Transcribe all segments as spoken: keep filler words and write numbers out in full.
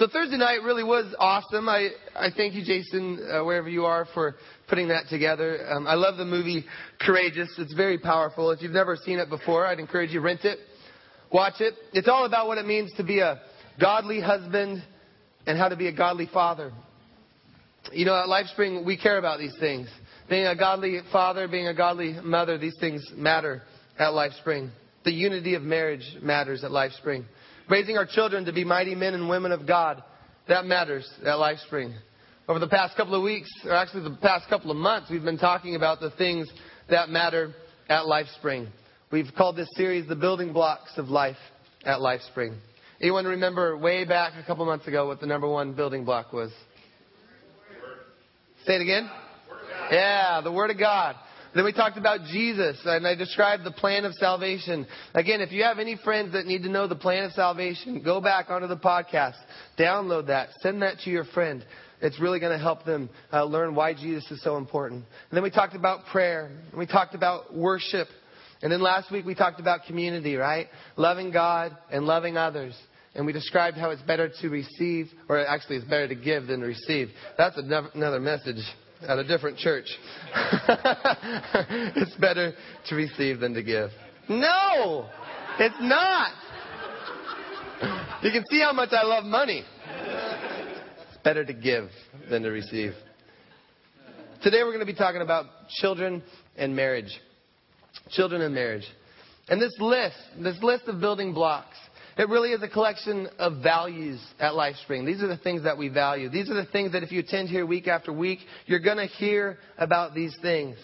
So Thursday night really was awesome. I, I thank you, Jason, uh, wherever you are, for putting that together. Um, I love the movie Courageous. It's very powerful. If you've never seen it before, I'd encourage you to rent it, watch it. It's all about what it means to be a godly husband and how to be a godly father. You know, at LifeSpring, we care about these things. Being a godly father, being a godly mother, these things matter at LifeSpring. The unity of marriage matters at LifeSpring. Raising our children to be mighty men and women of God, that matters at LifeSpring. Over the past couple of weeks, or actually the past couple of months, we've been talking about the things that matter at LifeSpring. We've called this series The Building Blocks of Life at LifeSpring. Anyone remember way back a couple months ago what the number one building block was? Say it again. Yeah, the Word of God. Then we talked about Jesus, and I described the plan of salvation. Again, if you have any friends that need to know the plan of salvation, go back onto the podcast, download that, send that to your friend. It's really going to help them uh, learn why Jesus is so important. And then we talked about prayer, and we talked about worship. And then last week we talked about community, right? Loving God and loving others. And we described how it's better to receive, or actually it's better to give than receive. That's another message at a different church. It's better to receive than to give. No, it's not. You can see how much I love money. It's better to give than to receive. Today we're going to be talking about children and marriage. Children and marriage. And this list, this list of building blocks, it really is a collection of values at LifeSpring. These are the things that we value. These are the things that if you attend here week after week, you're going to hear about these things.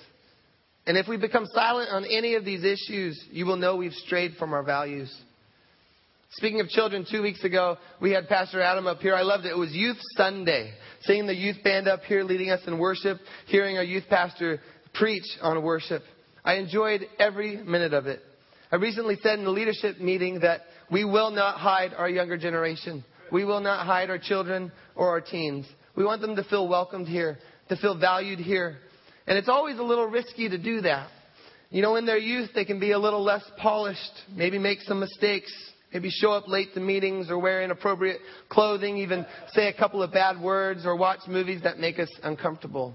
And if we become silent on any of these issues, you will know we've strayed from our values. Speaking of children, two weeks ago, we had Pastor Adam up here. I loved it. It was Youth Sunday. Seeing the youth band up here leading us in worship, hearing our youth pastor preach on worship. I enjoyed every minute of it. I recently said in the leadership meeting that we will not hide our younger generation. We will not hide our children or our teens. We want them to feel welcomed here, to feel valued here. And it's always a little risky to do that. You know, in their youth, they can be a little less polished, maybe make some mistakes, maybe show up late to meetings or wear inappropriate clothing, even say a couple of bad words or watch movies that make us uncomfortable.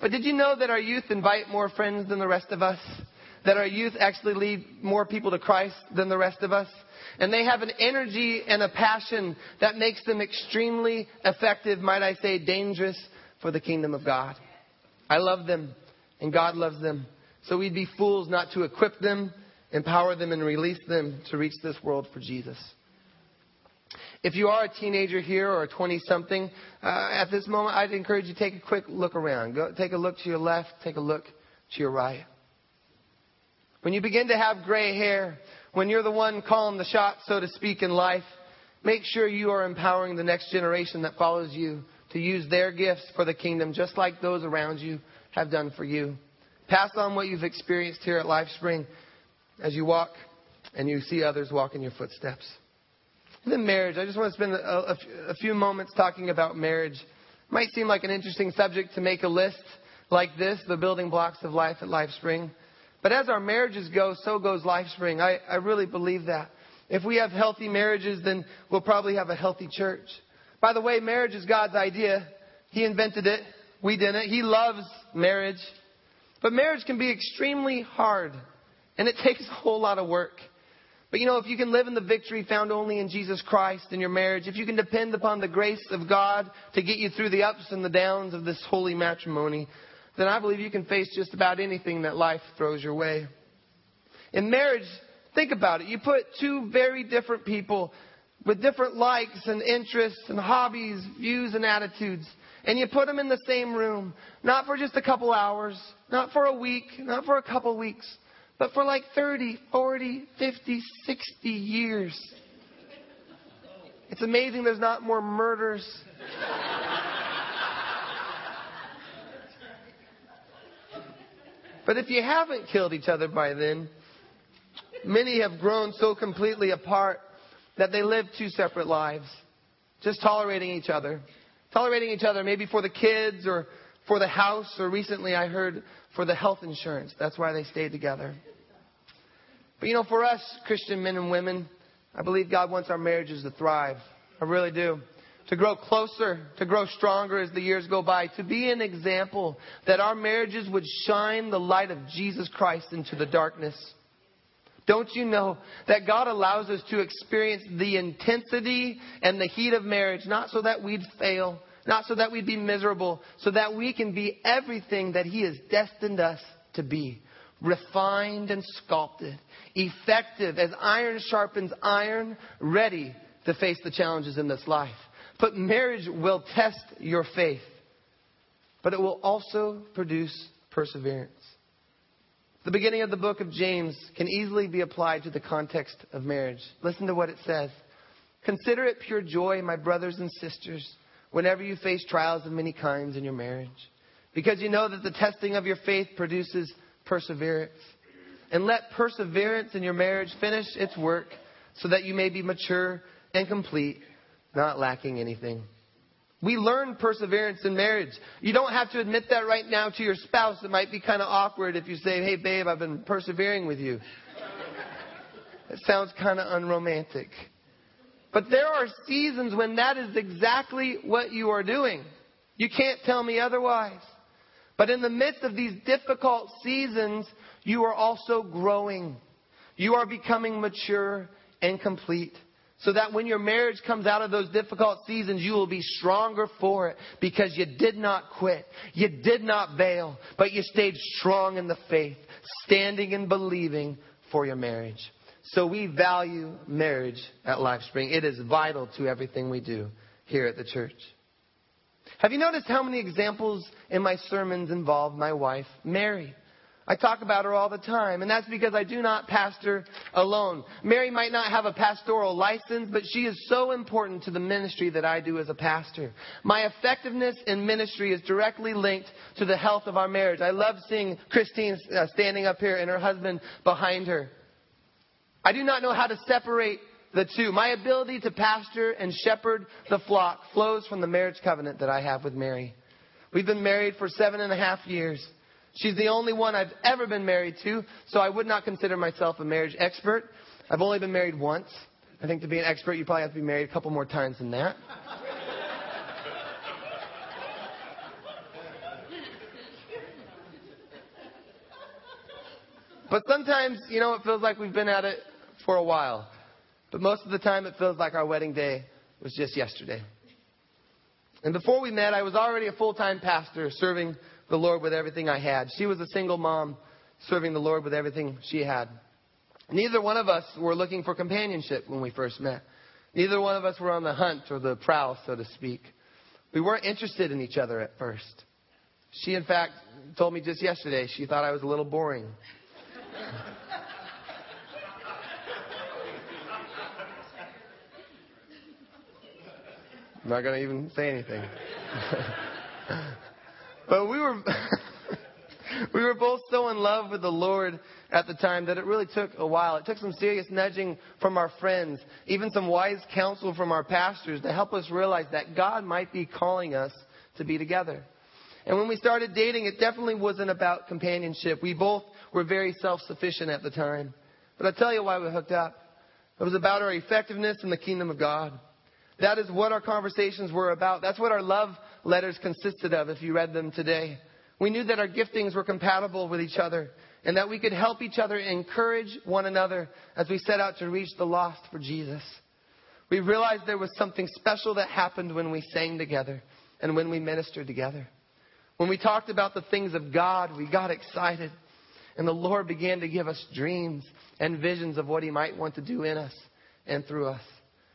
But did you know that our youth invite more friends than the rest of us? That our youth actually lead more people to Christ than the rest of us? And they have an energy and a passion that makes them extremely effective, might I say, dangerous for the kingdom of God. I love them, and God loves them. So we'd be fools not to equip them, empower them, and release them to reach this world for Jesus. If you are a teenager here or a twenty-something, uh, at this moment, I'd encourage you to take a quick look around. Go, take a look to your left, take a look to your right. When you begin to have gray hair, when you're the one calling the shots, so to speak, in life, make sure you are empowering the next generation that follows you to use their gifts for the kingdom, just like those around you have done for you. Pass on what you've experienced here at LifeSpring as you walk and you see others walk in your footsteps. And then marriage. I just want to spend a, a, a few moments talking about marriage. It might seem like an interesting subject to make a list like this, the building blocks of life at LifeSpring. But as our marriages go, so goes LifeSpring. I, I really believe that. If we have healthy marriages, then we'll probably have a healthy church. By the way, marriage is God's idea. He invented it. We didn't. He loves marriage. But marriage can be extremely hard. And it takes a whole lot of work. But you know, if you can live in the victory found only in Jesus Christ in your marriage, if you can depend upon the grace of God to get you through the ups and the downs of this holy matrimony, then I believe you can face just about anything that life throws your way. In marriage, think about it. You put two very different people with different likes and interests and hobbies, views and attitudes, and you put them in the same room, not for just a couple hours, not for a week, not for a couple weeks, but for like thirty, forty, fifty, sixty years. It's amazing there's not more murders. But if you haven't killed each other by then, many have grown so completely apart that they live two separate lives, just tolerating each other. Tolerating each other maybe for the kids or for the house, or recently I heard for the health insurance. That's why they stayed together. But you know, for us Christian men and women, I believe God wants our marriages to thrive. I really do. to grow closer, to grow stronger as the years go by, to be an example that our marriages would shine the light of Jesus Christ into the darkness. Don't you know that God allows us to experience the intensity and the heat of marriage, not so that we'd fail, not so that we'd be miserable, so that we can be everything that He has destined us to be. Refined and sculpted, effective as iron sharpens iron, ready to face the challenges in this life. But marriage will test your faith, but it will also produce perseverance. The beginning of the book of James can easily be applied to the context of marriage. Listen to what it says. Consider it pure joy, my brothers and sisters, whenever you face trials of many kinds in your marriage, because you know that the testing of your faith produces perseverance. And let perseverance in your marriage finish its work, so that you may be mature and complete, not lacking anything. We learn perseverance in marriage. You don't have to admit that right now to your spouse. It might be kind of awkward if you say, hey, babe, I've been persevering with you. It sounds kind of unromantic. But there are seasons when that is exactly what you are doing. You can't tell me otherwise. But in the midst of these difficult seasons, you are also growing. You are becoming mature and complete, so that when your marriage comes out of those difficult seasons, you will be stronger for it, because you did not quit. You did not bail, but you stayed strong in the faith, standing and believing for your marriage. So we value marriage at LifeSpring. It is vital to everything we do here at the church. Have you noticed how many examples in my sermons involve my wife, Mary? I talk about her all the time, and that's because I do not pastor alone. Mary might not have a pastoral license, but she is so important to the ministry that I do as a pastor. My effectiveness in ministry is directly linked to the health of our marriage. I love seeing Christine uh, standing up here and her husband behind her. I do not know how to separate the two. My ability to pastor and shepherd the flock flows from the marriage covenant that I have with Mary. We've been married for seven and a half years. She's the only one I've ever been married to, so I would not consider myself a marriage expert. I've only been married once. I think to be an expert, you probably have to be married a couple more times than that. But sometimes, you know, it feels like we've been at it for a while. But most of the time, it feels like our wedding day was just yesterday. And before we met, I was already a full-time pastor, serving the Lord with everything I had. She was a single mom, serving the Lord with everything she had. Neither one of us were looking for companionship when we first met. Neither one of us were on the hunt or the prowl, so to speak. We weren't interested in each other at first. She, in fact, told me just yesterday she thought I was a little boring. I'm not going to even say anything. But we were we were both so in love with the Lord at the time that it really took a while. It took some serious nudging from our friends, even some wise counsel from our pastors to help us realize that God might be calling us to be together. And when we started dating, it definitely wasn't about companionship. We both were very self-sufficient at the time. But I'll tell you why we hooked up. It was about our effectiveness in the kingdom of God. That is what our conversations were about. That's what our love letters consisted of, if you read them today. We knew that our giftings were compatible with each other and that we could help each other and encourage one another as we set out to reach the lost for Jesus. We realized there was something special that happened when we sang together and when we ministered together. When we talked about the things of God, we got excited, and the Lord began to give us dreams and visions of what He might want to do in us and through us.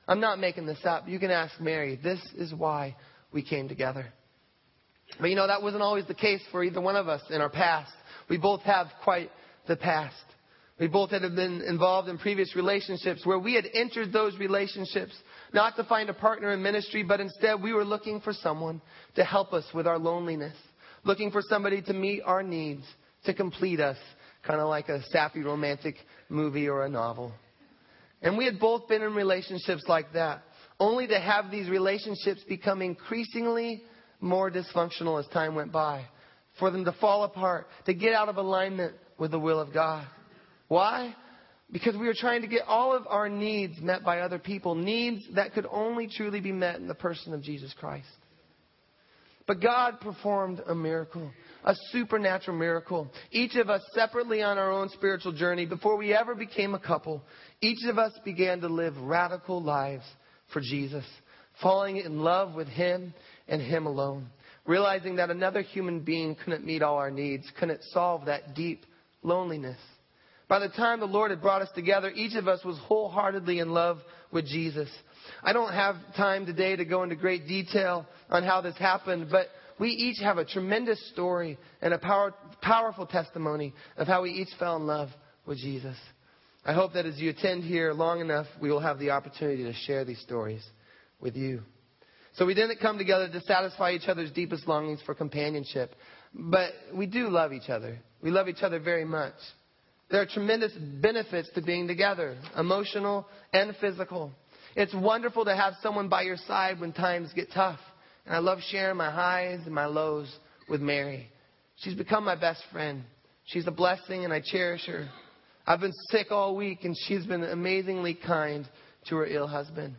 I'm not making this up. You can ask Mary. This is why we came together. But you know, that wasn't always the case for either one of us in our past. We both have quite the past. We both had been involved in previous relationships where we had entered those relationships not to find a partner in ministry, but instead we were looking for someone to help us with our loneliness, looking for somebody to meet our needs, to complete us, kind of like a sappy romantic movie or a novel. And we had both been in relationships like that, only to have these relationships become increasingly more dysfunctional as time went by, for them to fall apart, to get out of alignment with the will of God. Why? because we were trying to get all of our needs met by other people, needs that could only truly be met in the person of Jesus Christ. But God performed a miracle, a supernatural miracle. Each of us separately on our own spiritual journey, before we ever became a couple, each of us began to live radical lives for Jesus, falling in love with Him and Him alone, realizing that another human being couldn't meet all our needs, couldn't solve that deep loneliness. By the time the Lord had brought us together, each of us was wholeheartedly in love with Jesus. I don't have time today to go into great detail on how this happened, but we each have a tremendous story and a power, powerful testimony of how we each fell in love with Jesus. I hope that as you attend here long enough, we will have the opportunity to share these stories with you. So we didn't come together to satisfy each other's deepest longings for companionship, but we do love each other. We love each other very much. There are tremendous benefits to being together, emotional and physical. It's wonderful to have someone by your side when times get tough. And I love sharing my highs and my lows with Mary. She's become my best friend. She's a blessing and I cherish her. I've been sick all week and she's been amazingly kind to her ill husband.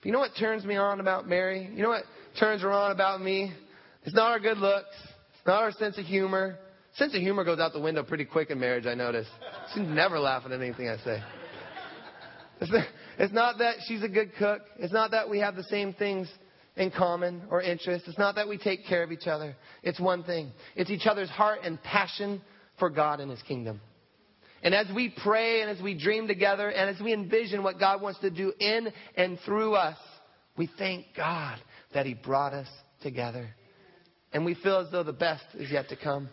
But you know what turns me on about Mary? You know what turns her on about me? It's not our good looks. It's not our sense of humor. Sense of humor goes out the window pretty quick in marriage, I notice. She's never laughing at anything I say. It's not, it's not that she's a good cook. It's not that we have the same things in common or interest. It's not that we take care of each other. It's one thing. It's each other's heart and passion for God and His kingdom. And as we pray and as we dream together and as we envision what God wants to do in and through us, we thank God that He brought us together. And we feel as though the best is yet to come.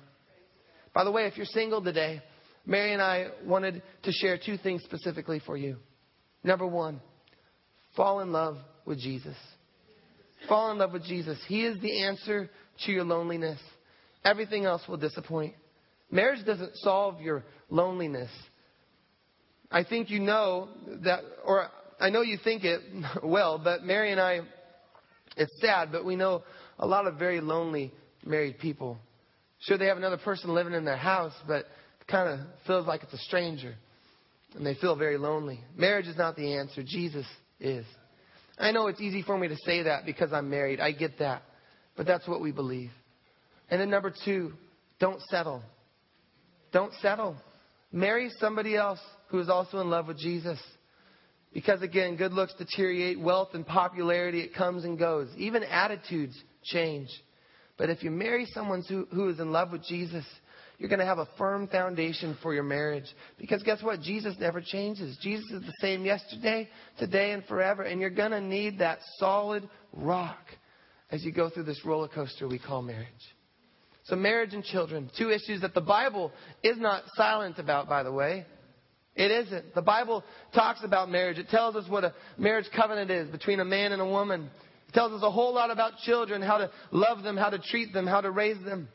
By the way, if you're single today, Mary and I wanted to share two things specifically for you. Number one, fall in love with Jesus. Fall in love with Jesus. He is the answer to your loneliness. Everything else will disappoint. Marriage doesn't solve your loneliness. I think you know that, or I know you think it well, but Mary and I, it's sad, but we know a lot of very lonely married people. Sure, they have another person living in their house, but it kind of feels like it's a stranger. And they feel very lonely. Marriage is not the answer. Jesus is. I know it's easy for me to say that because I'm married. I get that. But that's what we believe. And then number two, don't settle. Don't settle. Marry somebody else who is also in love with Jesus. Because again, good looks deteriorate. Wealth and popularity, it comes and goes. Even attitudes change. But if you marry someone who, who is in love with Jesus, you're going to have a firm foundation for your marriage. Because guess what? Jesus never changes. Jesus is the same yesterday, today, and forever. And you're going to need that solid rock as you go through this roller coaster we call marriage. So marriage and children, two issues that the Bible is not silent about, by the way. It isn't. The Bible talks about marriage. It tells us what a marriage covenant is between a man and a woman. It tells us a whole lot about children, how to love them, how to treat them, how to raise them.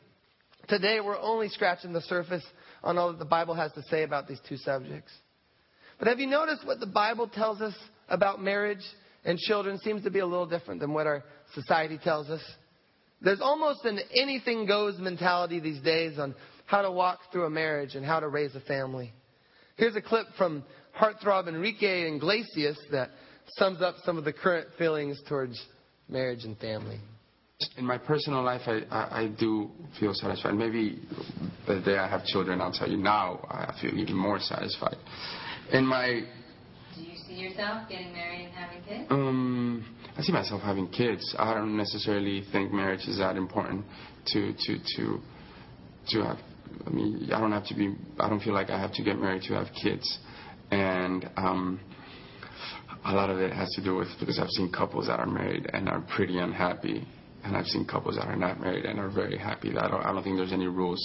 Today, we're only scratching the surface on all that the Bible has to say about these two subjects. But have you noticed what the Bible tells us about marriage and children seems to be a little different than what our society tells us? There's almost an anything goes mentality these days on how to walk through a marriage and how to raise a family. Here's a clip from heartthrob Enrique Iglesias that sums up some of the current feelings towards marriage and family. In my personal life, I, I, I do feel satisfied. Maybe the day I have children, I'll tell you now, I feel even more satisfied. In my... Do you see yourself getting married and having kids? Um, I see myself having kids. I don't necessarily think marriage is that important to to to to have. I mean, I don't have to be. I don't feel like I have to get married to have kids, and um. A lot of it has to do with, because I've seen couples that are married and are pretty unhappy. And I've seen couples that are not married and are very happy. I don't, I don't think there's any rules.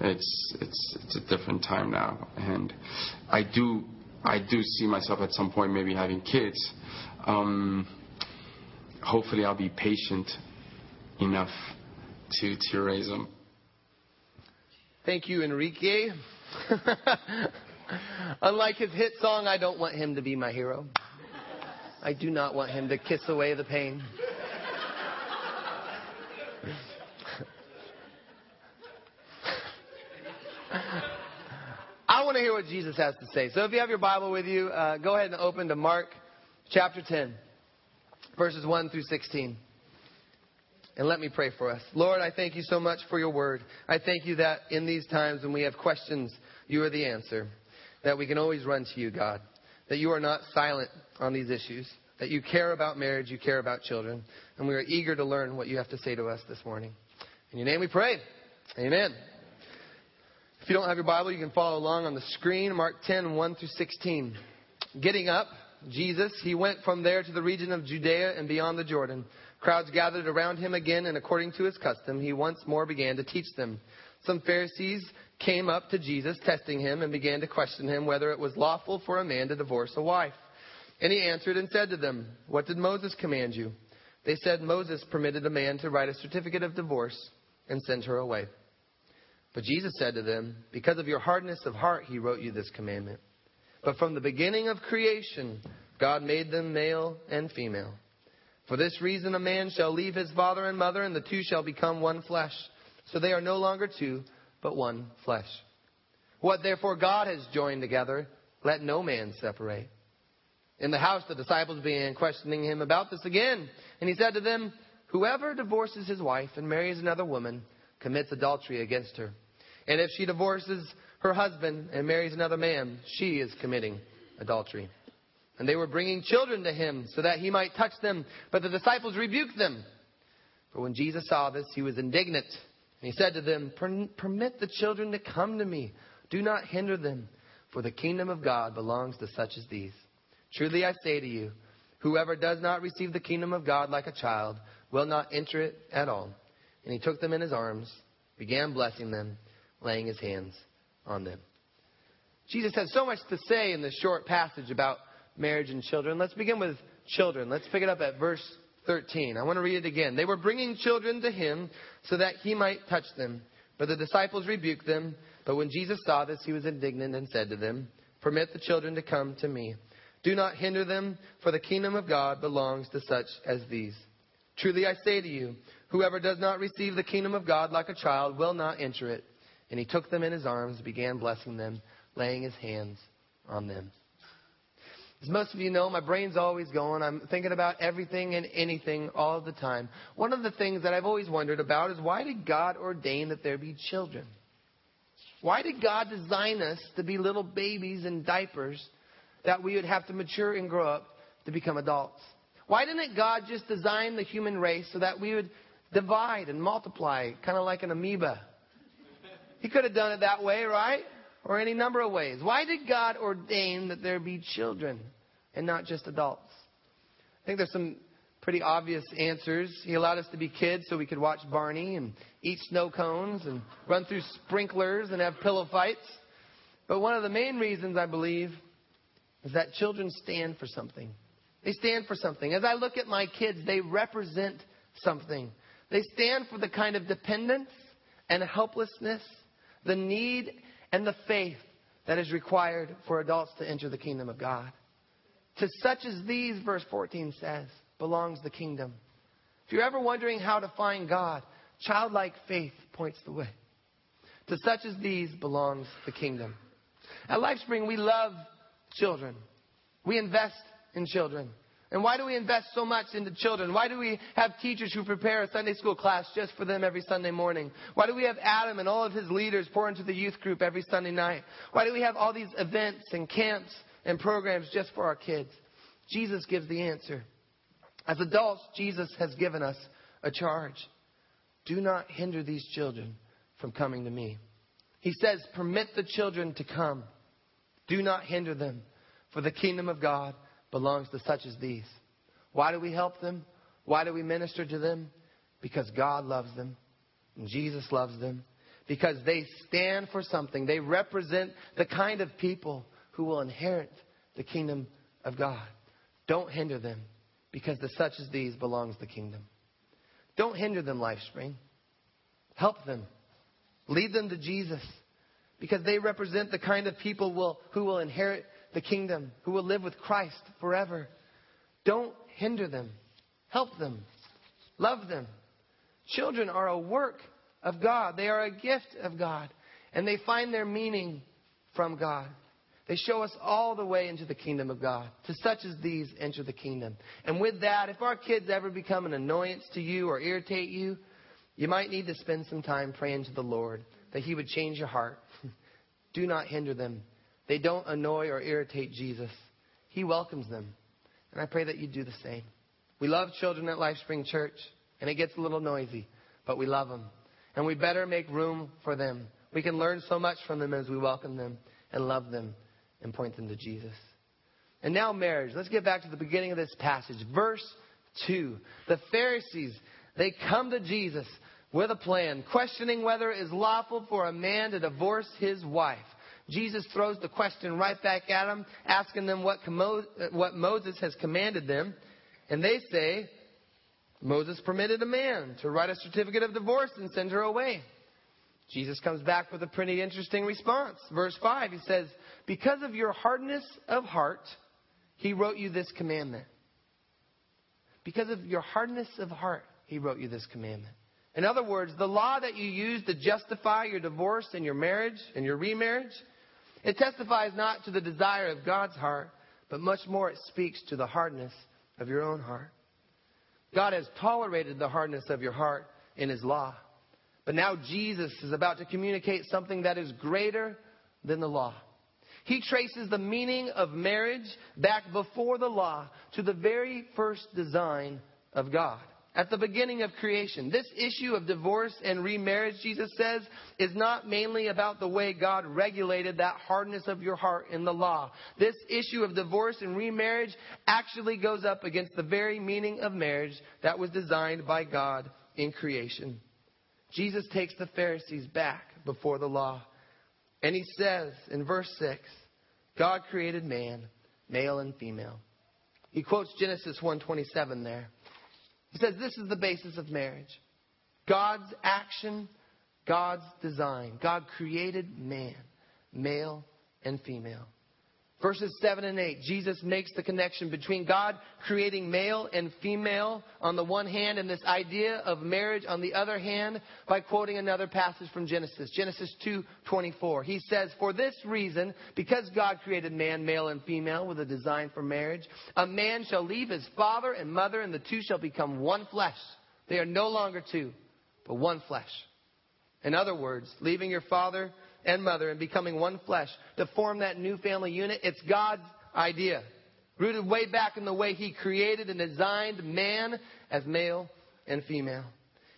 It's it's it's a different time now. And I do I do see myself at some point maybe having kids. Um, hopefully I'll be patient enough to, to raise them. Thank you, Enrique. Unlike his hit song, I don't want him to be my hero. I do not want him to kiss away the pain. I want to hear what Jesus has to say. So if you have your Bible with you, uh, go ahead and open to Mark chapter ten, verses one through sixteen. And let me pray for us. Lord, I thank you so much for your word. I thank you that in these times when we have questions, you are the answer. That we can always run to you, God. That you are not silent on these issues. That you care about marriage, you care about children. And we are eager to learn what you have to say to us this morning. In your name we pray. Amen. If you don't have your Bible, you can follow along on the screen. Mark ten, one through sixteen. Getting up, Jesus, he went from there to the region of Judea and beyond the Jordan. Crowds gathered around him again, and according to his custom, he once more began to teach them. Some Pharisees came up to Jesus, testing him, and began to question him whether it was lawful for a man to divorce a wife. And he answered and said to them, "What did Moses command you?" They said, "Moses permitted a man to write a certificate of divorce and send her away." But Jesus said to them, "Because of your hardness of heart, he wrote you this commandment. But from the beginning of creation, God made them male and female. For this reason, a man shall leave his father and mother, and the two shall become one flesh. So they are no longer two, but one flesh. What therefore God has joined together, let no man separate." In the house, the disciples began questioning him about this again. And he said to them, "Whoever divorces his wife and marries another woman commits adultery against her. And if she divorces her husband and marries another man, she is committing adultery." And they were bringing children to him so that he might touch them. But the disciples rebuked them. But when Jesus saw this, he was indignant. And he said to them, "Permit the children to come to me. Do not hinder them. For the kingdom of God belongs to such as these. Truly I say to you, whoever does not receive the kingdom of God like a child will not enter it at all." And he took them in his arms, began blessing them, laying his hands on them. Jesus has so much to say in this short passage about marriage and children. Let's begin with children. Let's pick it up at verse thirteen. I want to read it again. They were bringing children to him so that he might touch them. But the disciples rebuked them. But when Jesus saw this, he was indignant and said to them, "Permit the children to come to me. Do not hinder them, for the kingdom of God belongs to such as these. Truly I say to you, whoever does not receive the kingdom of God like a child will not enter it." And he took them in his arms, began blessing them, laying his hands on them. As most of you know, my brain's always going. I'm thinking about everything and anything all the time. One of the things that I've always wondered about is, why did God ordain that there be children? Why did God design us to be little babies in diapers that we would have to mature and grow up to become adults? Why didn't God just design the human race so that we would divide and multiply, kind of like an amoeba? He could have done it that way, right? Or any number of ways. Why did God ordain that there be children and not just adults? I think there's some pretty obvious answers. He allowed us to be kids so we could watch Barney and eat snow cones and run through sprinklers and have pillow fights. But one of the main reasons, I believe, is that children stand for something. They stand for something. As I look at my kids, they represent something. They stand for the kind of dependence and helplessness, the need and the faith that is required for adults to enter the kingdom of God. To such as these, verse fourteen says, belongs the kingdom. If you're ever wondering how to find God, childlike faith points the way. To such as these belongs the kingdom. At LifeSpring, we love children. We invest in children. And why do we invest so much into children? Why do we have teachers who prepare a Sunday school class just for them every Sunday morning? Why do we have Adam and all of his leaders pour into the youth group every Sunday night? Why do we have all these events and camps and programs just for our kids? Jesus gives the answer. As adults, Jesus has given us a charge. Do not hinder these children from coming to me. He says, permit the children to come. Do not hinder them, for the kingdom of God belongs to such as these. Why do we help them? Why do we minister to them? Because God loves them. And Jesus loves them. Because they stand for something. They represent the kind of people who will inherit the kingdom of God. Don't hinder them, because to such as these belongs the kingdom. Don't hinder them, LifeSpring. Help them. Lead them to Jesus, because they represent the kind of people will, who will inherit the kingdom, who will live with Christ forever. Don't hinder them. Help them. Love them. Children are a work of God. They are a gift of God. And they find their meaning from God. They show us all the way into the kingdom of God. To such as these enter the kingdom. And with that, if our kids ever become an annoyance to you or irritate you, you might need to spend some time praying to the Lord that He would change your heart. Do not hinder them. They don't annoy or irritate Jesus. He welcomes them. And I pray that you do the same. We love children at LifeSpring Church, and it gets a little noisy, but we love them. And we better make room for them. We can learn so much from them as we welcome them and love them and point them to Jesus. And now marriage. Let's get back to the beginning of this passage. Verse two. The Pharisees, they come to Jesus with a plan, questioning whether it is lawful for a man to divorce his wife. Jesus throws the question right back at them, asking them what, what Moses has commanded them. And they say, Moses permitted a man to write a certificate of divorce and send her away. Jesus comes back with a pretty interesting response. Verse five, he says, because of your hardness of heart, he wrote you this commandment. Because of your hardness of heart, he wrote you this commandment. In other words, the law that you use to justify your divorce and your marriage and your remarriage, it testifies not to the desire of God's heart, but much more it speaks to the hardness of your own heart. God has tolerated the hardness of your heart in His law. But now Jesus is about to communicate something that is greater than the law. He traces the meaning of marriage back before the law to the very first design of God. At the beginning of creation, this issue of divorce and remarriage, Jesus says, is not mainly about the way God regulated that hardness of your heart in the law. This issue of divorce and remarriage actually goes up against the very meaning of marriage that was designed by God in creation. Jesus takes the Pharisees back before the law. And he says in verse six, God created man, male and female. He quotes Genesis one twenty-seven there. He says this is the basis of marriage. God's action, God's design. God created man, male and female. Verses seven and eight, Jesus makes the connection between God creating male and female on the one hand and this idea of marriage on the other hand by quoting another passage from Genesis, Genesis two twenty-four. He says, for this reason, because God created man, male and female with a design for marriage, a man shall leave his father and mother and the two shall become one flesh. They are no longer two, but one flesh. In other words, leaving your father and mother and becoming one flesh to form that new family unit. It's God's idea, rooted way back in the way He created and designed man as male and female.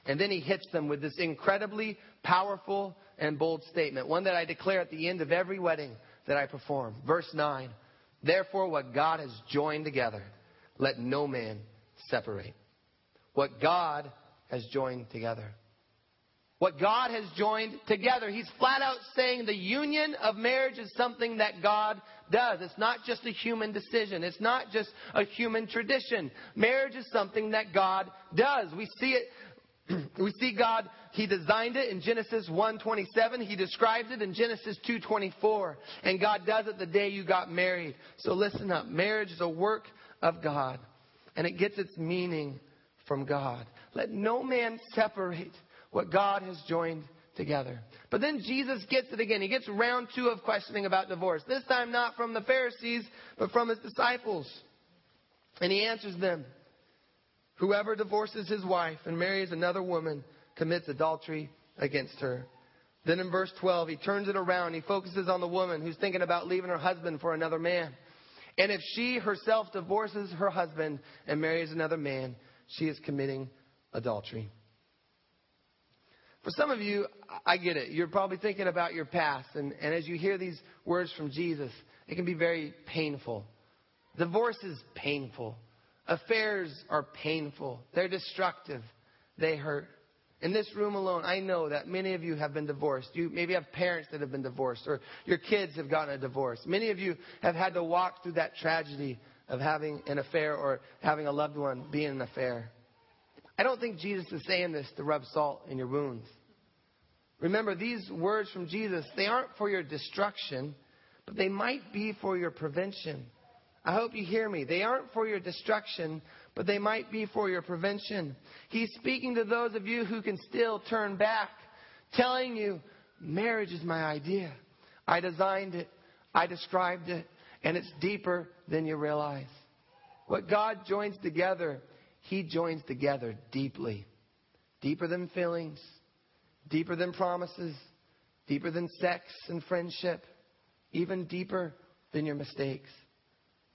And then He hits them with this incredibly powerful and bold statement, one that I declare at the end of every wedding that I perform. Verse nine, therefore what God has joined together, let no man separate. What God has joined together. What God has joined together. He's flat out saying the union of marriage is something that God does. It's not just a human decision. It's not just a human tradition. Marriage is something that God does. We see it. We see God, He designed it in Genesis one twenty-seven. He describes it in Genesis two twenty-four. And God does it the day you got married. So listen up. Marriage is a work of God. And it gets its meaning from God. Let no man separate what God has joined together. But then Jesus gets it again. He gets round two of questioning about divorce. This time not from the Pharisees, but from His disciples. And He answers them. Whoever divorces his wife and marries another woman commits adultery against her. Then in verse twelve, He turns it around. He focuses on the woman who's thinking about leaving her husband for another man. And if she herself divorces her husband and marries another man, she is committing adultery. For some of you, I get it. You're probably thinking about your past. And, and as you hear these words from Jesus, it can be very painful. Divorce is painful. Affairs are painful. They're destructive. They hurt. In this room alone, I know that many of you have been divorced. You maybe have parents that have been divorced or your kids have gotten a divorce. Many of you have had to walk through that tragedy of having an affair or having a loved one be in an affair. I don't think Jesus is saying this to rub salt in your wounds. Remember, these words from Jesus, they aren't for your destruction, but they might be for your prevention. I hope you hear me. They aren't for your destruction, but they might be for your prevention. He's speaking to those of you who can still turn back, telling you, marriage is my idea. I designed it. I described it. And it's deeper than you realize. What God joins together, He joins together deeply. Deeper than feelings. Deeper than promises. Deeper than sex and friendship. Even deeper than your mistakes.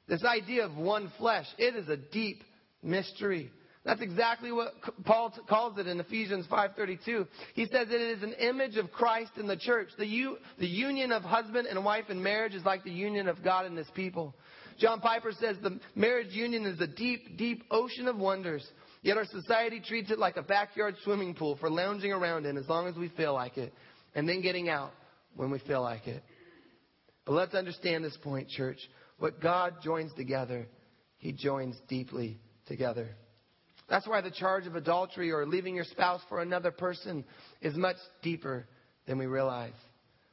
This idea of one flesh, it is a deep mystery. That's exactly what Paul calls it in Ephesians five thirty-two. He says that it is an image of Christ in the church. The, u- the union of husband and wife in marriage is like the union of God and His people. John Piper says the marriage union is a deep, deep ocean of wonders. Yet our society treats it like a backyard swimming pool for lounging around in as long as we feel like it. And then getting out when we feel like it. But let's understand this point, church. What God joins together, He joins deeply together. That's why the charge of adultery or leaving your spouse for another person is much deeper than we realize.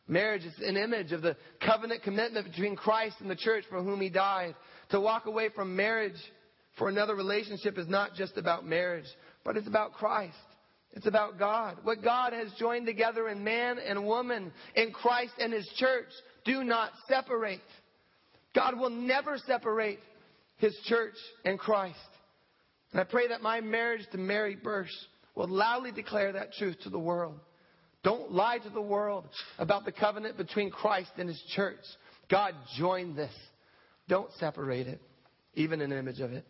Marriage is an image of the covenant commitment between Christ and the church for whom He died. To walk away from marriage for another relationship is not just about marriage, but it's about Christ. It's about God. What God has joined together in man and woman, in Christ and His church, do not separate. God will never separate His church and Christ. And I pray that my marriage to Mary Bursch will loudly declare that truth to the world. Don't lie to the world about the covenant between Christ and His church. God joined this. Don't separate it, even an image of it.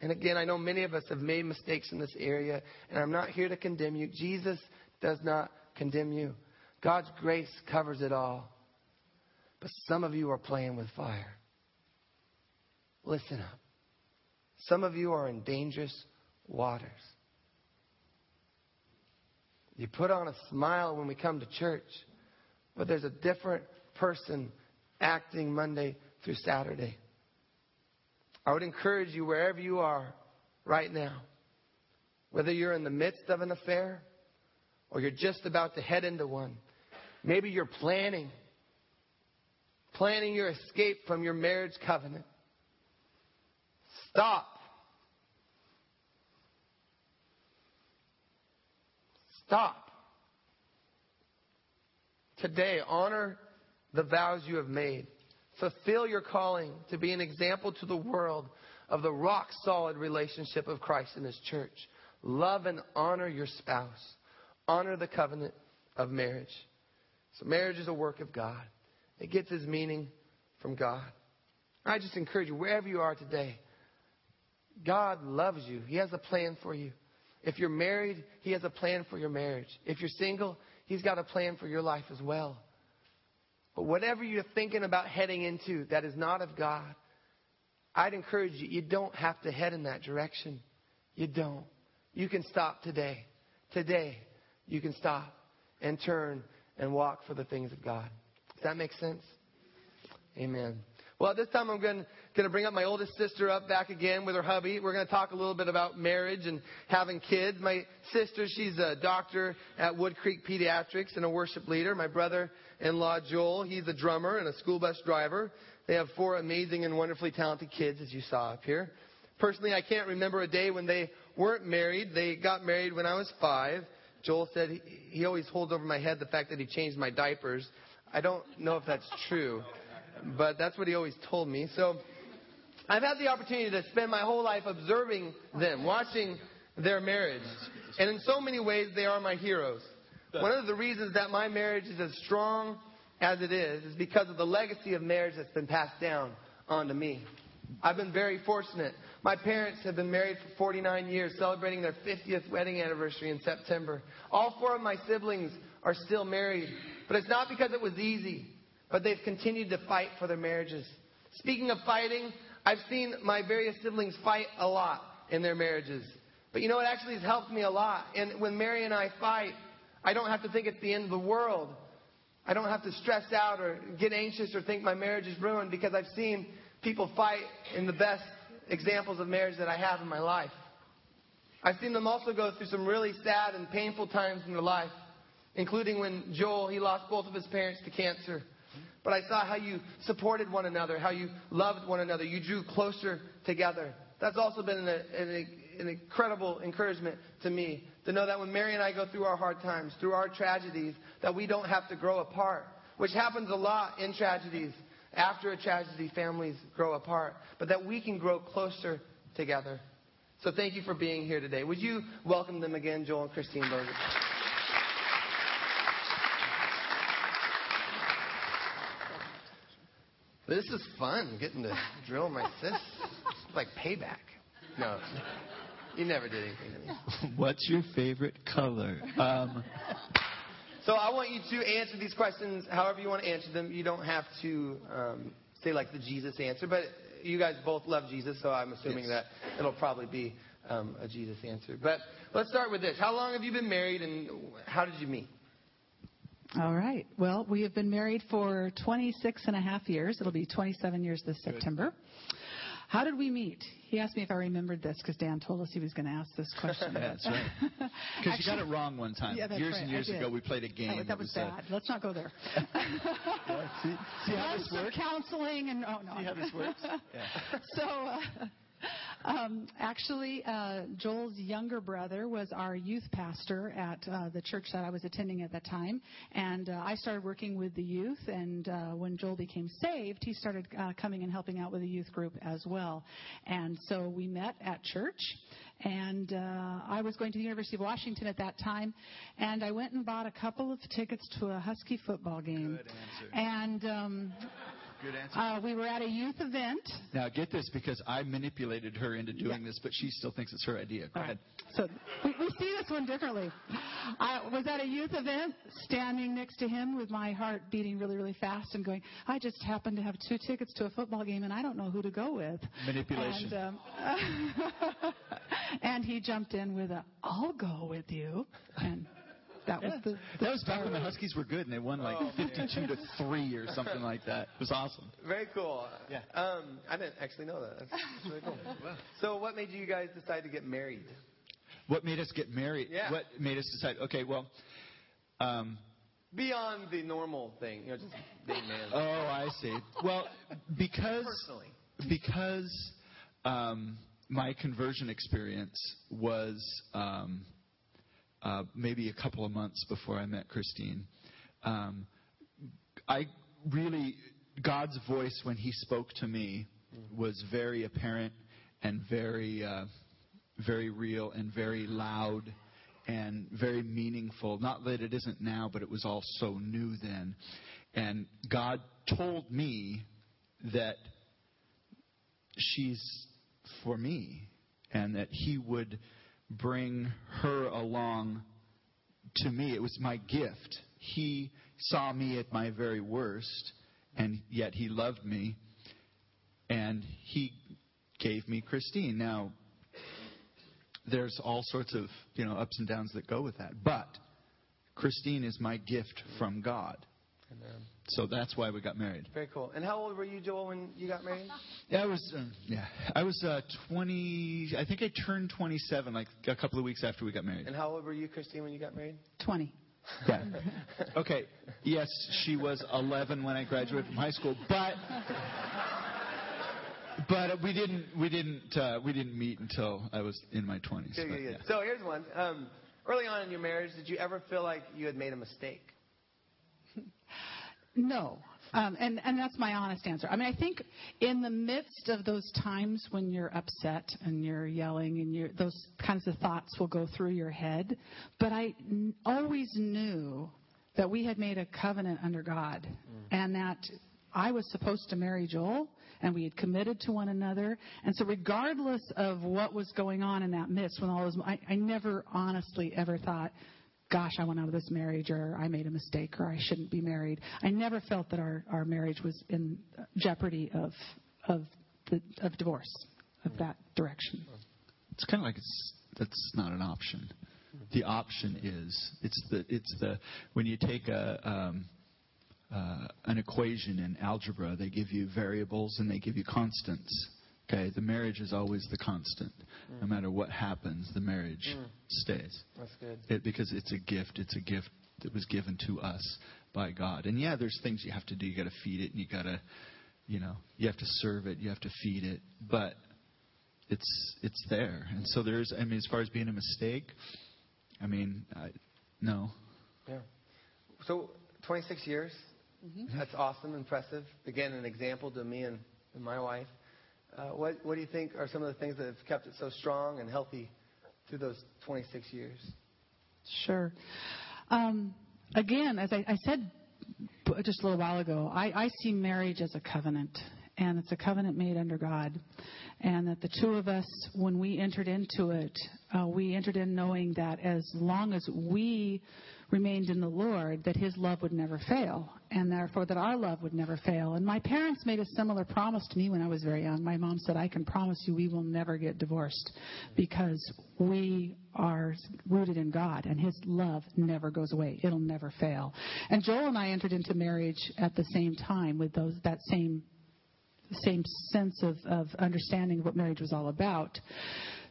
And again, I know many of us have made mistakes in this area, and I'm not here to condemn you. Jesus does not condemn you. God's grace covers it all. But some of you are playing with fire. Listen up. Some of you are in dangerous waters. You put on a smile when we come to church, but there's a different person acting Monday through Saturday. I would encourage you wherever you are right now, whether you're in the midst of an affair or you're just about to head into one, maybe you're planning, planning your escape from your marriage covenant. Stop. Stop. Today, honor the vows you have made. Fulfill your calling to be an example to the world of the rock-solid relationship of Christ and His church. Love and honor your spouse. Honor the covenant of marriage. So marriage is a work of God. It gets its meaning from God. I just encourage you, wherever you are today, God loves you. He has a plan for you. If you're married, He has a plan for your marriage. If you're single, He's got a plan for your life as well. But whatever you're thinking about heading into that is not of God, I'd encourage you, you don't have to head in that direction. You don't. You can stop today. Today, you can stop and turn and walk for the things of God. Does that make sense? Amen. Well, at this time, I'm going to bring up my oldest sister up back again with her hubby. We're going to talk a little bit about marriage and having kids. My sister, she's a doctor at Wood Creek Pediatrics and a worship leader. My brother-in-law, Joel, he's a drummer and a school bus driver. They have four amazing and wonderfully talented kids, as you saw up here. Personally, I can't remember a day when they weren't married. They got married when I was five. Joel said he always holds over my head the fact that he changed my diapers. I don't know if that's true. But that's what he always told me. So I've had the opportunity to spend my whole life observing them, watching their marriage. And in so many ways, they are my heroes. One of the reasons that my marriage is as strong as it is is because of the legacy of marriage that's been passed down onto me. I've been very fortunate. My parents have been married for forty-nine years, celebrating their fiftieth wedding anniversary in September. All four of my siblings are still married. But it's not because it was easy. But they've continued to fight for their marriages. Speaking of fighting, I've seen my various siblings fight a lot in their marriages. But you know, it actually has helped me a lot. And when Mary and I fight, I don't have to think it's the end of the world. I don't have to stress out or get anxious or think my marriage is ruined because I've seen people fight in the best examples of marriage that I have in my life. I've seen them also go through some really sad and painful times in their life, including when Joel, he lost both of his parents to cancer. But I saw how you supported one another, how you loved one another. You drew closer together. That's also been an, an, an incredible encouragement to me, to know that when Mary and I go through our hard times, through our tragedies, that we don't have to grow apart. which happens a lot in tragedies. After a tragedy, families grow apart, but that we can grow closer together. So thank you for being here today. Would you welcome them again, Joel and Christine Burger? This is fun, getting to drill my sis. It's like payback. No, you never did anything to me. What's your favorite color? Um... So I want you to answer these questions however you want to answer them. You don't have to um, say, like, the Jesus answer, but you guys both love Jesus, so I'm assuming yes. that it'll probably be um, a Jesus answer. But let's start with this. How long have you been married, and how did you meet? All right. Well, we have been married for twenty-six and a half years. It'll be twenty-seven years this Good. September. How did we meet? He asked me if I remembered this because Dan told us he was going to ask this question. That's right. Because you got it wrong one time. Yeah, that's years right. and years ago, we played a game. That was, that was bad. A... Let's not go there. yeah, see, see how this works? Counseling and oh no. See how this works? Yeah. So, uh, um, actually, uh, Joel's younger brother was our youth pastor at uh, the church that I was attending at that time, and uh, I started working with the youth. And uh, when Joel became saved, he started uh, coming and helping out with the youth group as well. And so we met at church. And uh, I was going to the University of Washington at that time, and I went and bought a couple of tickets to a Husky football game. Good answer. And um, Good answer. Uh, we were at a youth event. Now, get this, because I manipulated her into doing yeah. this, but she still thinks it's her idea. Go All ahead. Right. So we, we see this one differently. I was at a youth event, standing next to him with my heart beating really, really fast and going, I just happened to have two tickets to a football game, and I don't know who to go with. Manipulation. And, um, And he jumped in with a, I'll go with you. And that yeah. was the, the That was back when the Huskies were good and they won like oh, fifty-two to three or something like that. It was awesome. Very cool. Yeah. Um, I didn't actually know that. That's, that's really cool. Wow. So what made you guys decide to get married? What made us get married? Yeah. What made us decide? Okay, well... Um, Beyond the normal thing. You know, just being married. Oh, I see. Well, because... Personally. Because... Um, my conversion experience was um, uh, maybe a couple of months before I met Christine. Um, I really, God's voice when he spoke to me was very apparent and very, uh, very real and very loud and very meaningful. Not that it isn't now, but it was all so new then. And God told me that she's... for me, and that he would bring her along to me. It was my gift. He saw me at my very worst, and yet he loved me, and he gave me Christine. Now, there's all sorts of, you know, ups and downs that go with that, but Christine is my gift from God. Amen. So that's why we got married. Very cool. And how old were you, Joel, when you got married? Yeah, I was. Um, yeah, I was uh, twenty. I think I turned twenty-seven, like a couple of weeks after we got married. And how old were you, Christine, when you got married? Twenty. Yeah. Okay. Yes, she was eleven when I graduated from high school, but but we didn't we didn't uh, we didn't meet until I was in my twenties. Yeah, yeah, yeah. Yeah. So here's one. Um, early on in your marriage, did you ever feel like you had made a mistake? No. Um, and, and that's my honest answer. I mean, I think in the midst of those times when you're upset and you're yelling and you're, those kinds of thoughts will go through your head. But I n- always knew that we had made a covenant under God mm. and that I was supposed to marry Joel and we had committed to one another. And so regardless of what was going on in that midst, when all those, I, I never honestly ever thought, gosh, I went out of this marriage, or I made a mistake, or I shouldn't be married. I never felt that our, our marriage was in jeopardy of of the, of divorce, of that direction. It's kind of like it's that's not an option. The option is it's the it's the when you take a um, uh, an equation in algebra, they give you variables and they give you constants. Okay, the marriage is always the constant. Mm. No matter what happens, the marriage mm. stays. That's good. It, because it's a gift. It's a gift that was given to us by God. And yeah, there's things you have to do. You got to feed it, and you got to, you know, you have to serve it. You have to feed it. But it's it's there. And so there's. I mean, as far as being a mistake, I mean, I, no. Yeah. So twenty-six years. Mm-hmm. That's awesome, impressive. Again, an example to me and, and my wife. Uh, what, what do you think are some of the things that have kept it so strong and healthy through those twenty-six years? Sure. Um, again, as I, I said just a little while ago, I, I see marriage as a covenant, and it's a covenant made under God, and that the two of us, when we entered into it, uh, we entered in knowing that as long as we remained in the Lord, that his love would never fail, and therefore that our love would never fail. And my parents made a similar promise to me when I was very young. My mom said, I can promise you we will never get divorced because we are rooted in God, and his love never goes away. It'll never fail. And Joel and I entered into marriage at the same time with those that same same sense of, of understanding of what marriage was all about.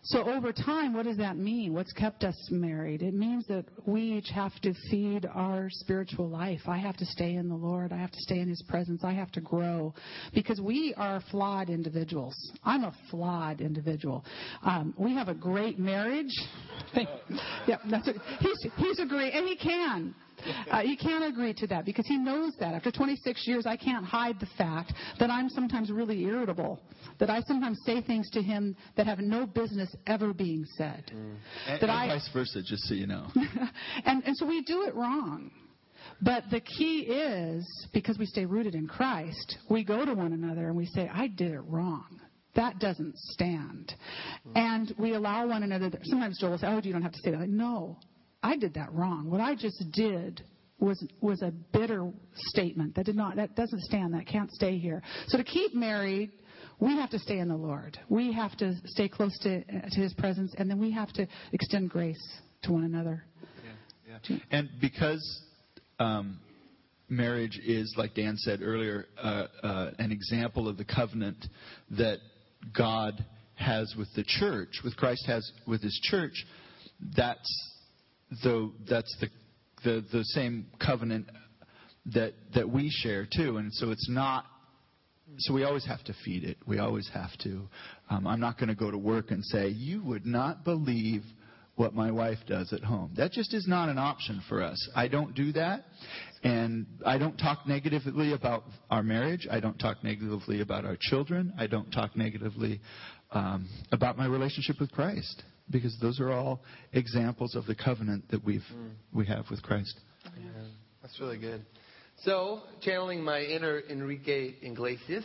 So over time, what does that mean? What's kept us married? It means that we each have to feed our spiritual life. I have to stay in the Lord. I have to stay in his presence. I have to grow because we are flawed individuals. I'm a flawed individual. Um, we have a great marriage. Yeah, that's a, he's, he's a great, and he can. Uh, he can't agree to that because he knows that. After twenty-six years, I can't hide the fact that I'm sometimes really irritable, that I sometimes say things to him that have no business ever being said. Mm. And, that and I, vice versa, just so you know. and, and so we do it wrong. But the key is, because we stay rooted in Christ, we go to one another and we say, I did it wrong. That doesn't stand. Mm. And we allow one another. Sometimes Joel will say, oh, you don't have to say that. Like, no. I did that wrong. What I just did was was a bitter statement. That did not. That doesn't stand. That can't stay here. So to keep married, we have to stay in the Lord. We have to stay close to, to his presence, and then we have to extend grace to one another. Yeah, yeah. And because um, marriage is, like Dan said earlier, uh, uh, an example of the covenant that God has with the church, with Christ has with his church, that's Though that's the, the the same covenant that that we share too, and so it's not. So we always have to feed it. We always have to. Um, I'm not going to go to work and say you would not believe what my wife does at home. That just is not an option for us. I don't do that, and I don't talk negatively about our marriage. I don't talk negatively about our children. I don't talk negatively um, about my relationship with Christ. Because those are all examples of the covenant that we've mm. we have with Christ. Yeah, that's really good. So, channeling my inner Enrique Iglesias,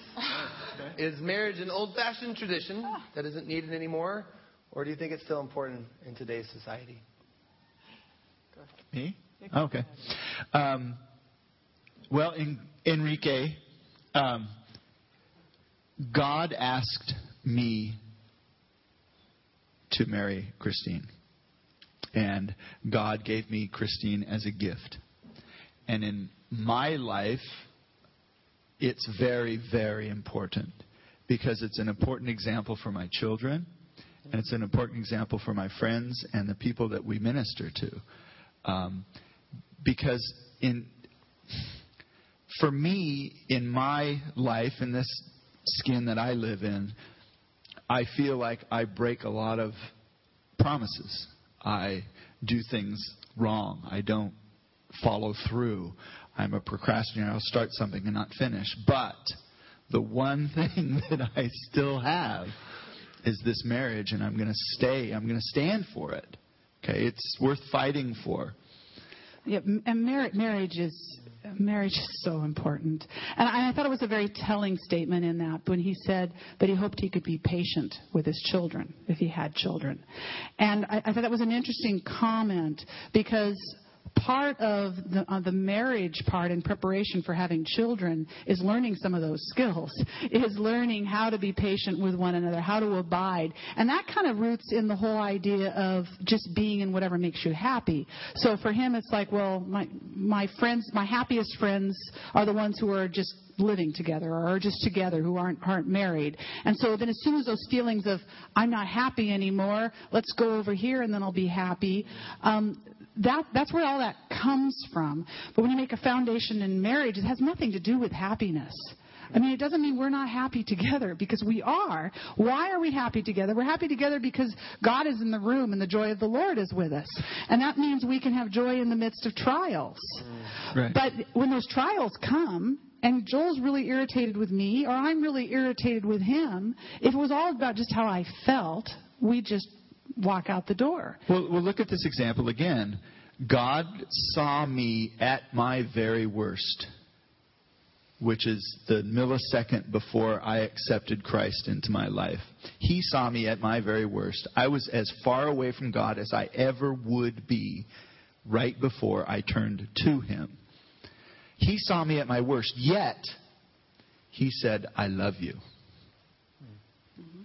is marriage an old-fashioned tradition that isn't needed anymore, or do you think it's still important in today's society? Go ahead. Me? Oh, okay. Um, well, in, Enrique, um, God asked me to marry Christine. And God gave me Christine as a gift. And in my life, it's very, very important because it's an important example for my children, and it's an important example for my friends and the people that we minister to. Um, because in for me, in my life, in this skin that I live in, I feel like I break a lot of promises. I do things wrong. I don't follow through. I'm a procrastinator. I'll start something and not finish. But the one thing that I still have is this marriage, and I'm going to stay. I'm going to stand for it. Okay, it's worth fighting for. Yeah, and mar- marriage is marriage is so important. And I, I thought it was a very telling statement in that when he said that he hoped he could be patient with his children if he had children. And I, I thought that was an interesting comment because part of the, uh, the marriage part in preparation for having children is learning some of those skills, is learning how to be patient with one another, how to abide. And that kind of roots in the whole idea of just being in whatever makes you happy. So for him, it's like, well, my, my friends, my happiest friends are the ones who are just living together or are just together, who aren't aren't married. And so then as soon as those feelings of I'm not happy anymore, let's go over here and then I'll be happy. Um, That, that's where all that comes from. But when you make a foundation in marriage, it has nothing to do with happiness. I mean, it doesn't mean we're not happy together, because we are. Why are we happy together? We're happy together because God is in the room and the joy of the Lord is with us. And that means we can have joy in the midst of trials. Right. But when those trials come, and Joel's really irritated with me, or I'm really irritated with him, if it was all about just how I felt, we just walk out the door. Well, we'll look at this example again. God saw me at my very worst, which is the millisecond before I accepted Christ into my life. He saw me at my very worst. I was as far away from God as I ever would be right before I turned to him. He saw me at my worst, yet he said, I love you. Mm-hmm.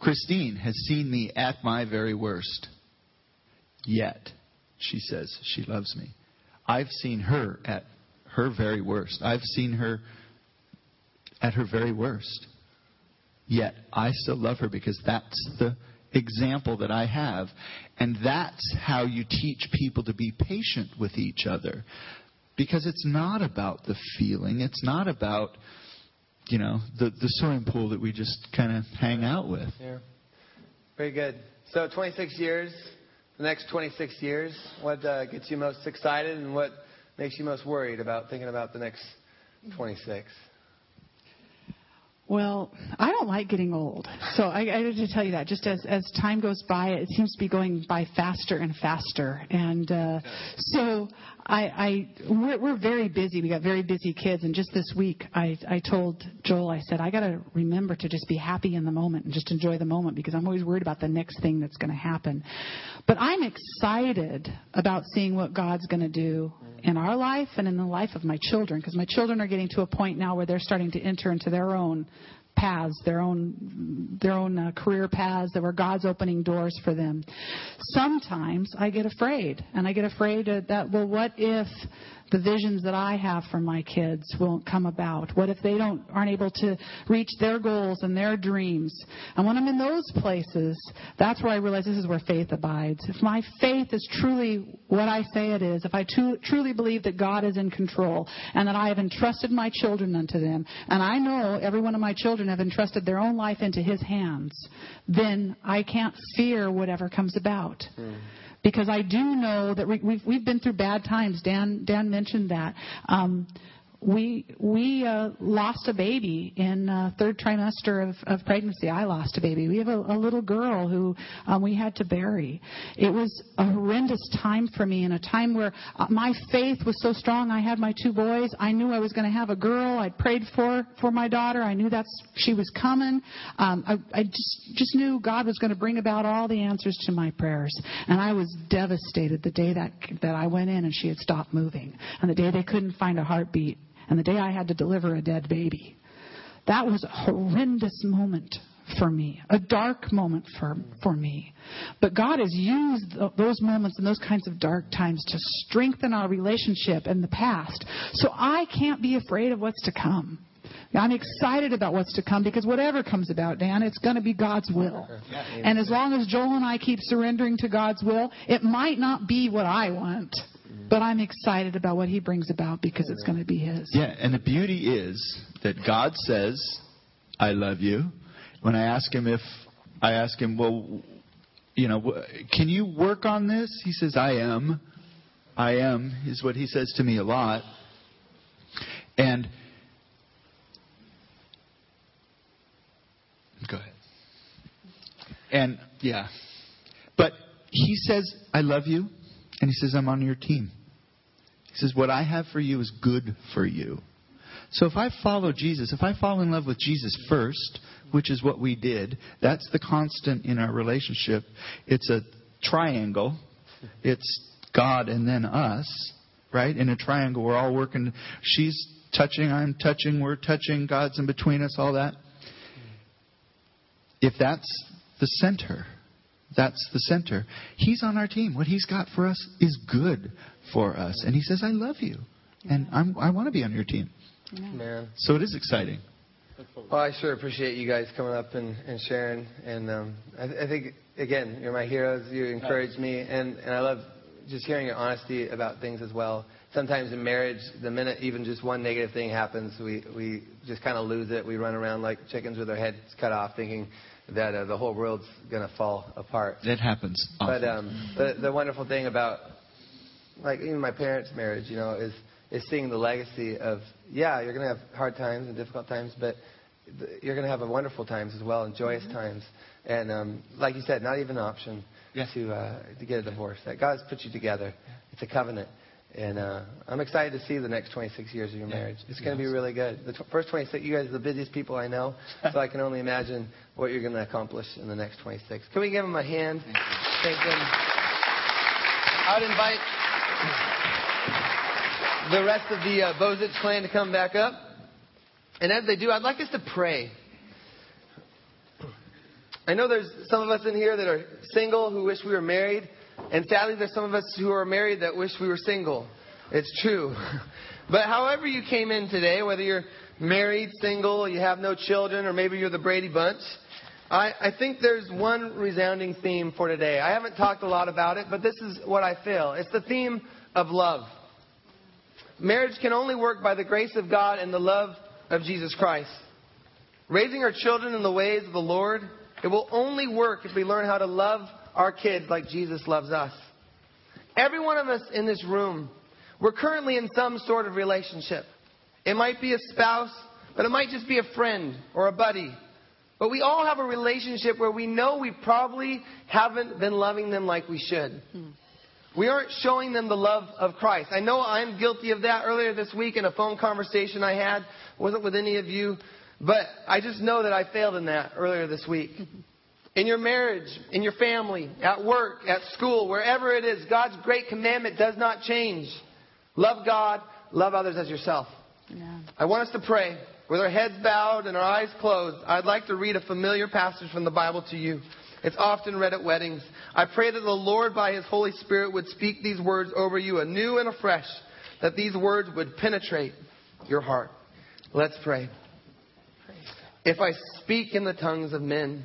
Christine has seen me at my very worst, yet she says she loves me. I've seen her at her very worst. I've seen her at her very worst, yet I still love her, because that's the example that I have. And that's how you teach people to be patient with each other. Because it's not about the feeling. It's not about, you know, the, the swimming pool that we just kind of hang out with. Yeah. Very good. So twenty-six years, the next twenty-six years, what uh, gets you most excited and what makes you most worried about thinking about the next twenty-six? Well, I don't like getting old. So I, I have to tell you that. Just as, as time goes by, it seems to be going by faster and faster. And uh, so I, I we're, we're very busy. We got very busy kids. And just this week, I, I told Joel, I said, I got to remember to just be happy in the moment and just enjoy the moment, because I'm always worried about the next thing that's going to happen. But I'm excited about seeing what God's going to do in our life and in the life of my children, because my children are getting to a point now where they're starting to enter into their own paths, their own their own uh, career paths, that were God's opening doors for them. Sometimes I get afraid, and I get afraid that, well, what if the visions that I have for my kids won't come about? What if they don't aren't able to reach their goals and their dreams? And when I'm in those places, that's where I realize this is where faith abides. If my faith is truly what I say it is, if I too, truly believe that God is in control and that I have entrusted my children unto them, and I know every one of my children have entrusted their own life into his hands, then I can't fear whatever comes about. Mm. Because I do know that we, we've, we've been through bad times. Dan Dan mentioned that. Um, we we uh, lost a baby in uh, third trimester of, of pregnancy. I lost a baby. We have a, a little girl who um, we had to bury. It was a horrendous time for me, in a time where my faith was so strong. I had my two boys. I knew I was going to have a girl. I prayed for for my daughter. I knew that's she was coming. Um, I, I just just knew God was going to bring about all the answers to my prayers. And I was devastated the day that that I went in and she had stopped moving, and the day they couldn't find a heartbeat, and the day I had to deliver a dead baby. That was a horrendous moment for me, a dark moment for, for me. But God has used those moments and those kinds of dark times to strengthen our relationship in the past. So I can't be afraid of what's to come. I'm excited about what's to come, because whatever comes about, Dan, it's going to be God's will. And as long as Joel and I keep surrendering to God's will, it might not be what I want, but I'm excited about what he brings about, because it's going to be his. Yeah, and the beauty is that God says, I love you. When I ask him if, I ask him, well, you know, can you work on this? He says, I am. I am is what he says to me a lot. And go ahead. And, yeah. But he says, I love you. And he says, I'm on your team. He says, what I have for you is good for you. So if I follow Jesus, if I fall in love with Jesus first, which is what we did, that's the constant in our relationship. It's a triangle. It's God and then us, right? In a triangle, we're all working. She's touching, I'm touching, we're touching, God's in between us, all that. If that's the center, that's the center. He's on our team. What he's got for us is good for us. And he says, I love you. Yeah. And I'm, I want to be on your team. Yeah. Man. So it is exciting. Well, I sure appreciate you guys coming up and, and sharing. And um, I, th- I think, again, you're my heroes. You encouraged me. And, and I love just hearing your honesty about things as well. sometimes in marriage, the minute even just one negative thing happens, we, we just kind of lose it. We run around like chickens with our heads cut off thinking that uh, the whole world's going to fall apart. That happens often. But um, the, the wonderful thing about, like, even my parents' marriage, you know, is, is seeing the legacy of, yeah, you're going to have hard times and difficult times, but th- you're going to have a wonderful times as well and joyous mm-hmm. times. And um, like you said, not even an option yeah. to uh, to get a divorce. That God's put you together. It's a covenant. And uh, I'm excited to see the next twenty-six years of your yeah, marriage. It's going to be really good. The tw- first twenty-six, you guys are the busiest people I know, so I can only imagine what you're going to accomplish in the next twenty-six. Can we give them a hand? Thank, Thank them. I would invite the rest of the uh, Bozich clan to come back up. And as they do, I'd like us to pray. I know there's some of us in here that are single who wish we were married. And sadly, there's some of us who are married that wish we were single. It's true. But however you came in today, whether you're married, single, you have no children, or maybe you're the Brady Bunch, I, I think there's one resounding theme for today. I haven't talked a lot about it, but this is what I feel. It's the theme of love. Marriage can only work by the grace of God and the love of Jesus Christ. Raising our children in the ways of the Lord, it will only work if we learn how to love our kids like Jesus loves us. Every one of us in this room, we're currently in some sort of relationship. It might be a spouse, but it might just be a friend or a buddy. But we all have a relationship where we know we probably haven't been loving them like we should. Hmm. We aren't showing them the love of Christ. I know I'm guilty of that. Earlier this week in a phone conversation I had, wasn't with any of you, but I just know that I failed in that earlier this week. In your marriage, in your family, at work, at school, wherever it is, God's great commandment does not change. Love God, love others as yourself. Yeah. I want us to pray. With our heads bowed and our eyes closed, I'd like to read a familiar passage from the Bible to you. It's often read at weddings. I pray that the Lord by His Holy Spirit would speak these words over you anew and afresh, that these words would penetrate your heart. Let's pray. If I speak in the tongues of men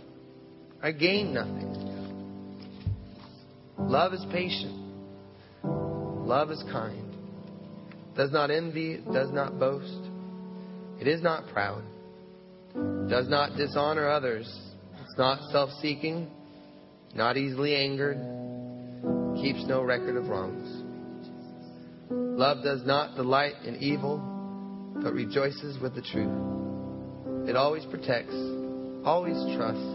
I gain nothing. Love is patient. Love is kind. Does not envy. Does not boast. It is not proud. Does not dishonor others. It's not self-seeking. Not easily angered. Keeps no record of wrongs. Love does not delight in evil, but rejoices with the truth. It always protects. Always trusts,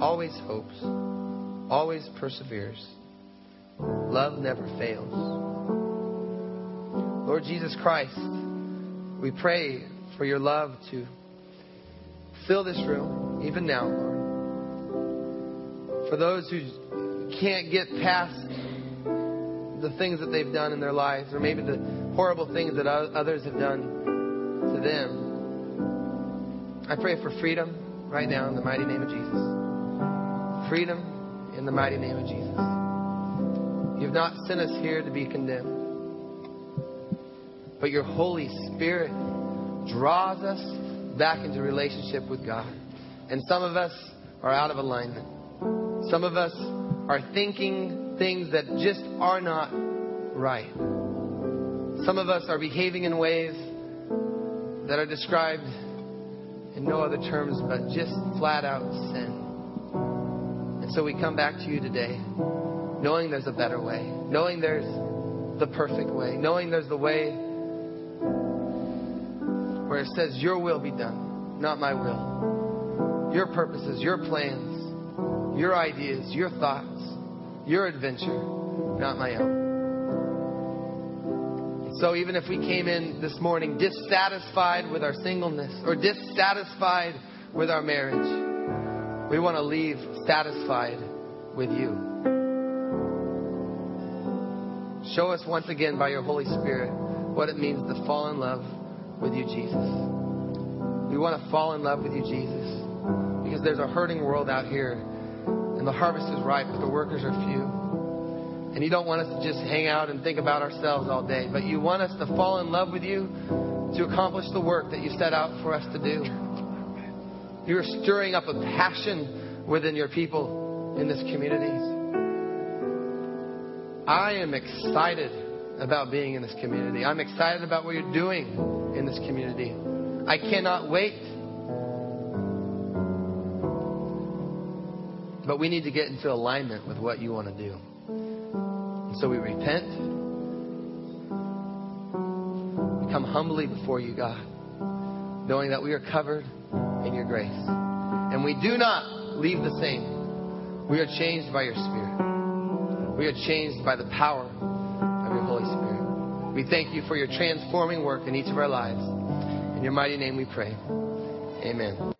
always hopes, always perseveres. Love never fails. Lord Jesus Christ, we pray for your love to fill this room, even now, Lord. For those who can't get past the things that they've done in their lives, or maybe the horrible things that others have done to them, I pray for freedom. Right now, in the mighty name of Jesus. Freedom in the mighty name of Jesus. You've not sent us here to be condemned, but your Holy Spirit draws us back into relationship with God. And some of us are out of alignment. Some of us are thinking things that just are not right. Some of us are behaving in ways that are described in no other terms but just flat out sin. And so we come back to you today, knowing there's a better way, knowing there's the perfect way, knowing there's the way where it says your will be done, not my will. Your purposes, your plans, your ideas, your thoughts, your adventure, not my own. So even if we came in this morning dissatisfied with our singleness or dissatisfied with our marriage, we want to leave satisfied with you. Show us once again by your Holy Spirit what it means to fall in love with you, Jesus. We want to fall in love with you, Jesus, because there's a hurting world out here, and the harvest is ripe, but the workers are few. And you don't want us to just hang out and think about ourselves all day, but you want us to fall in love with you to accomplish the work that you set out for us to do. You're stirring up a passion within your people in this community. I am excited about being in this community. I'm excited about what you're doing in this community. I cannot wait. But we need to get into alignment with what you want to do. And so we repent. We come humbly before you, God, knowing that we are covered in your grace. And we do not leave the same. We are changed by your Spirit. We are changed by the power of your Holy Spirit. We thank you for your transforming work in each of our lives. In your mighty name we pray. Amen.